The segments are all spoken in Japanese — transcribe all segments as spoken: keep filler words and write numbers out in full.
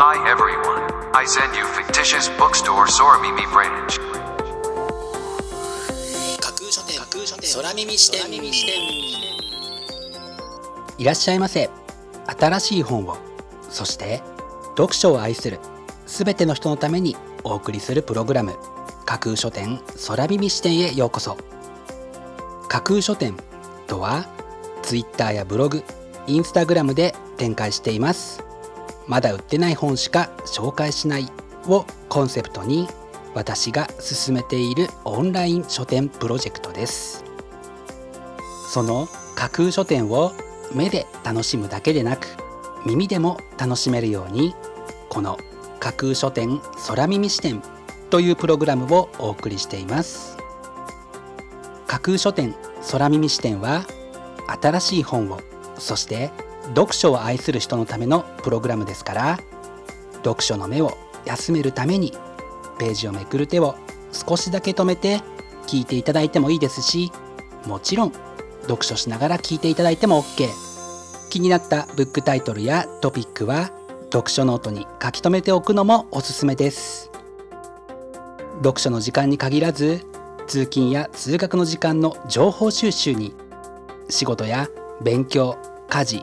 Hi everyone, I send you fictitious bookstore Soramimi branch. 架空書店空耳視点。いらっしゃいませ。新しい本を、そして読書を愛するすべての人のためにお送りするプログラム、架空書店空耳視点へようこそ。架空書店とは Twitter やブログ、Instagram で展開しています。まだ売ってない本しか紹介しないをコンセプトに、私が進めているオンライン書店プロジェクトです。その架空書店を目で楽しむだけでなく、耳でも楽しめるように、この架空書店空耳視点というプログラムをお送りしています。架空書店空耳視点は、新しい本を、そして読書を愛する人のためのプログラムですから、読書の目を休めるためにページをめくる手を少しだけ止めて聞いていただいてもいいですし、もちろん読書しながら聞いていただいても OK。 気になったブックタイトルやトピックは読書ノートに書き留めておくのもおすすめです。読書の時間に限らず、通勤や通学の時間の情報収集に、仕事や勉強、家事、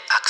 アク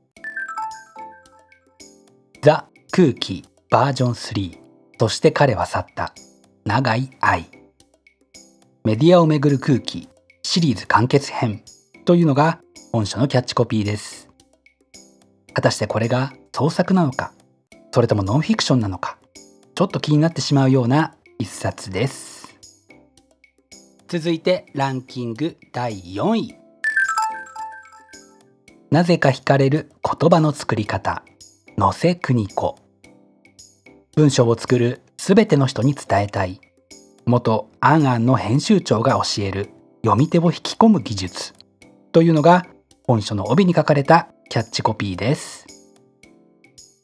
ザ・空気バージョンスリー、そして彼は去った、永井愛。メディアをめぐる空気シリーズ完結編というのが本書のキャッチコピーです。果たしてこれが創作なのか、それともノンフィクションなのか、ちょっと気になってしまうような一冊です。続いてランキングだいよんい、なぜか惹かれる言葉の作り方、野瀬邦子。文章を作るすべての人に伝えたい、元アンアンの編集長が教える読み手を引き込む技術というのが本書の帯に書かれたキャッチコピーです。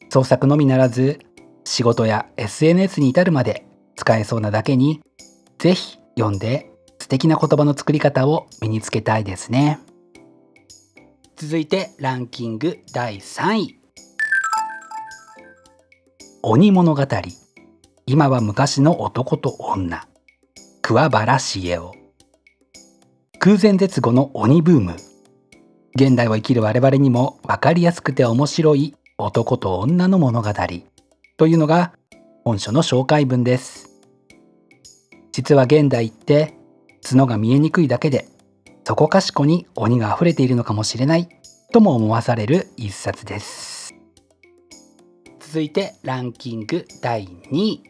創作のみならず、仕事や エスエヌエス に至るまで使えそうなだけに、ぜひ読んで素敵な言葉の作り方を身につけたいですね。続いてランキングだいさんい、鬼物語、今は昔の男と女、桑原茂雄。空前絶後の鬼ブーム、現代を生きる我々にも分かりやすくて面白い男と女の物語というのが本書の紹介文です。実は現代って角が見えにくいだけで、そこかしこに鬼があふれているのかもしれないとも思わされる一冊です。続いてランキングだいにい、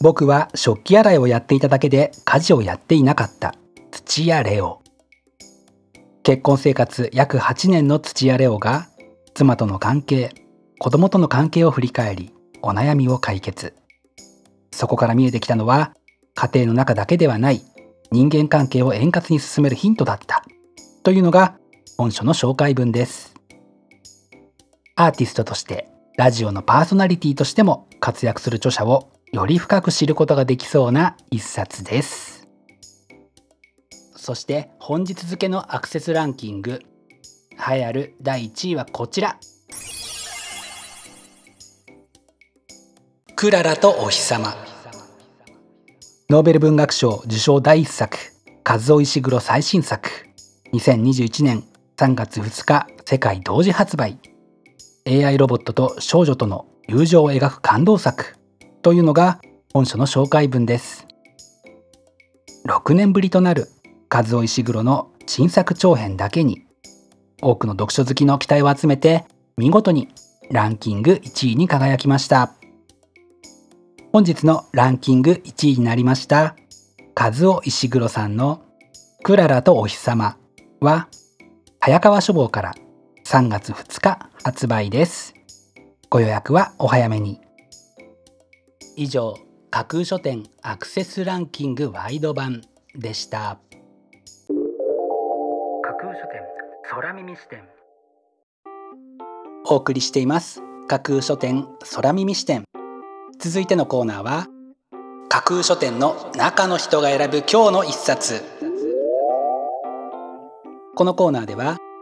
僕は食器洗いをやっていただけで家事をやっていなかった、土屋レオ。結婚生活約はちねんの土屋レオが妻との関係、子供との関係を振り返り、お悩みを解決。そこから見えてきたのは、家庭の中だけではない人間関係を円滑に進めるヒントだったというのが本書の紹介文です。アーティストとして、ラジオのパーソナリティとしても活躍する著者をより深く知ることができそうな一冊です。そして本日付のアクセスランキング、栄えあるだいいちいはこちら。クララとお日様。ノーベル文学賞受賞第一作、カズオ・イシグロ最新作、にせんにじゅういちねんさんがつふつか世界同時発売。エーアイ ロボットと少女との友情を描く感動作というのが本書の紹介文です。ろくねんぶりとなるカズオ・イシグロの新作長編だけに多くの読書好きの期待を集めて、見事にランキングいちいに輝きました。本日のランキングいちいになりましたカズオ・イシグロさんのクララとお日様は、早川書房からさんがつふつか発売です。ご予約はお早めに。以上、架空書店アクセスランキングワイド版でした。架空書店空耳視点、お送りしています架空書店空耳視点。続いてのコーナーは、架空書店の中の人が選ぶ今日の一冊。このコーナーでは、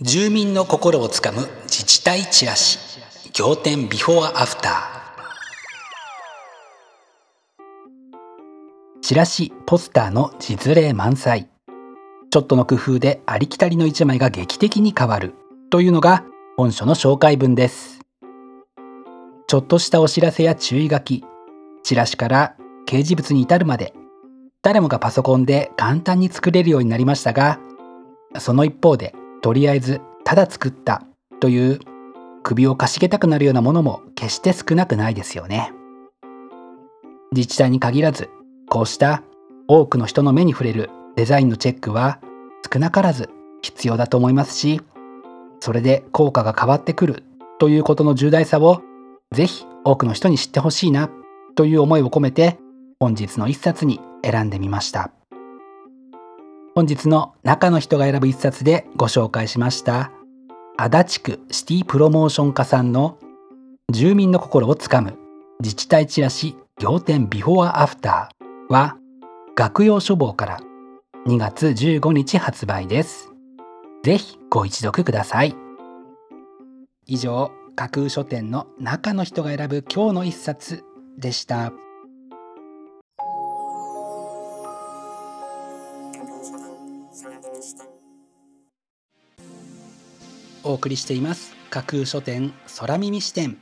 住民の心をつかむ自治体チラシ、仰天ビフォーアフター。チラシポスターの実例満載、ちょっとの工夫でありきたりの一枚が劇的に変わるというのが本書の紹介文です。ちょっとしたお知らせや注意書き、チラシから掲示物に至るまで、誰もがパソコンで簡単に作れるようになりましたが、その一方でとりあえずただ作ったという首をかしげたくなるようなものも決して少なくないですよね。自治体に限らず、こうした多くの人の目に触れるデザインのチェックは少なからず必要だと思いますし、それで効果が変わってくるということの重大さをぜひ多くの人に知ってほしいなという思いを込めて、本日の一冊に選んでみました。本日の中の人が選ぶ一冊でご紹介しました足立区シティプロモーション課さんの住民の心をつかむ自治体チラシ仰天ビフォーアフターは、学用書房からにがつじゅうごにち発売です。ぜひご一読ください。以上、架空書店の中の人が選ぶ今日の一冊でした。お送りしています架空書店空耳視点。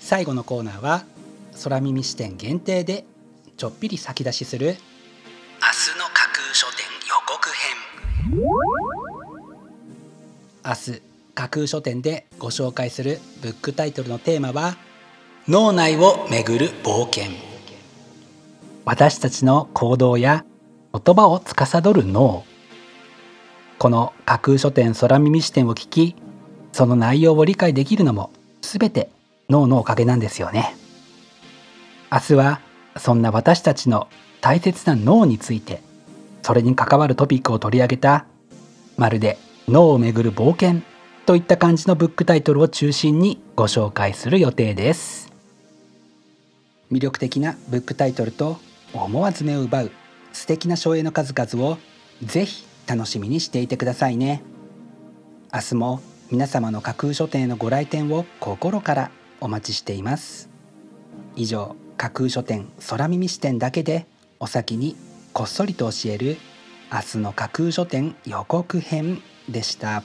最後のコーナーは空耳視点限定でちょっぴり先出しする明日の架空書店予告編。明日架空書店でご紹介するブックタイトルのテーマは、脳内をめぐる冒険。私たちの行動や言葉を司る脳。この架空書店空耳視点を聞き、その内容を理解できるのも全て脳のおかげなんですよね。明日はそんな私たちの大切な脳について、それに関わるトピックを取り上げた、まるで脳をめぐる冒険といった感じのブックタイトルを中心にご紹介する予定です。魅力的なブックタイトルと思わず目を奪う素敵な書影の数々をぜひ楽しみにしていてくださいね。明日も皆様の架空書店へのご来店を心からお待ちしています。以上、架空書店空耳視点だけでお先にこっそりと教える明日の架空書店予告編でした。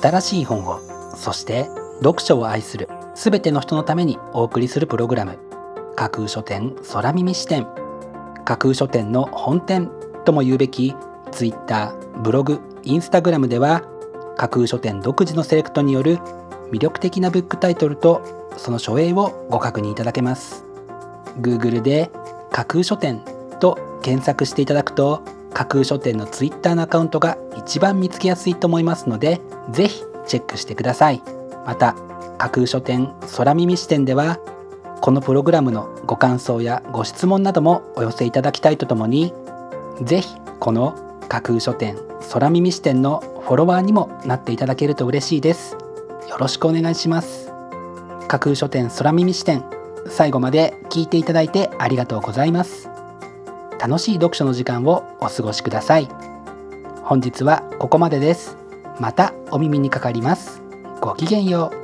新しい本を、そして読書を愛するすべての人のためにお送りするプログラム、架空書店空耳視点。架空書店の本店とも言うべき Twitter、ブログ、Instagram では、架空書店独自のセレクトによる魅力的なブックタイトルとその書影をご確認いただけます。 Google で架空書店と検索していただくと、架空書店の Twitter のアカウントが一番見つけやすいと思いますので、ぜひチェックしてください。また、架空書店空耳視点では、このプログラムのご感想やご質問などもお寄せいただきたいとともに、ぜひこの架空書店空耳視点のフォロワーにもなっていただけると嬉しいです。よろしくお願いします。架空書店空耳視点、最後まで聞いていただいてありがとうございます。楽しい読書の時間をお過ごしください。本日はここまでです。またお耳にかかります。ごきげんよう。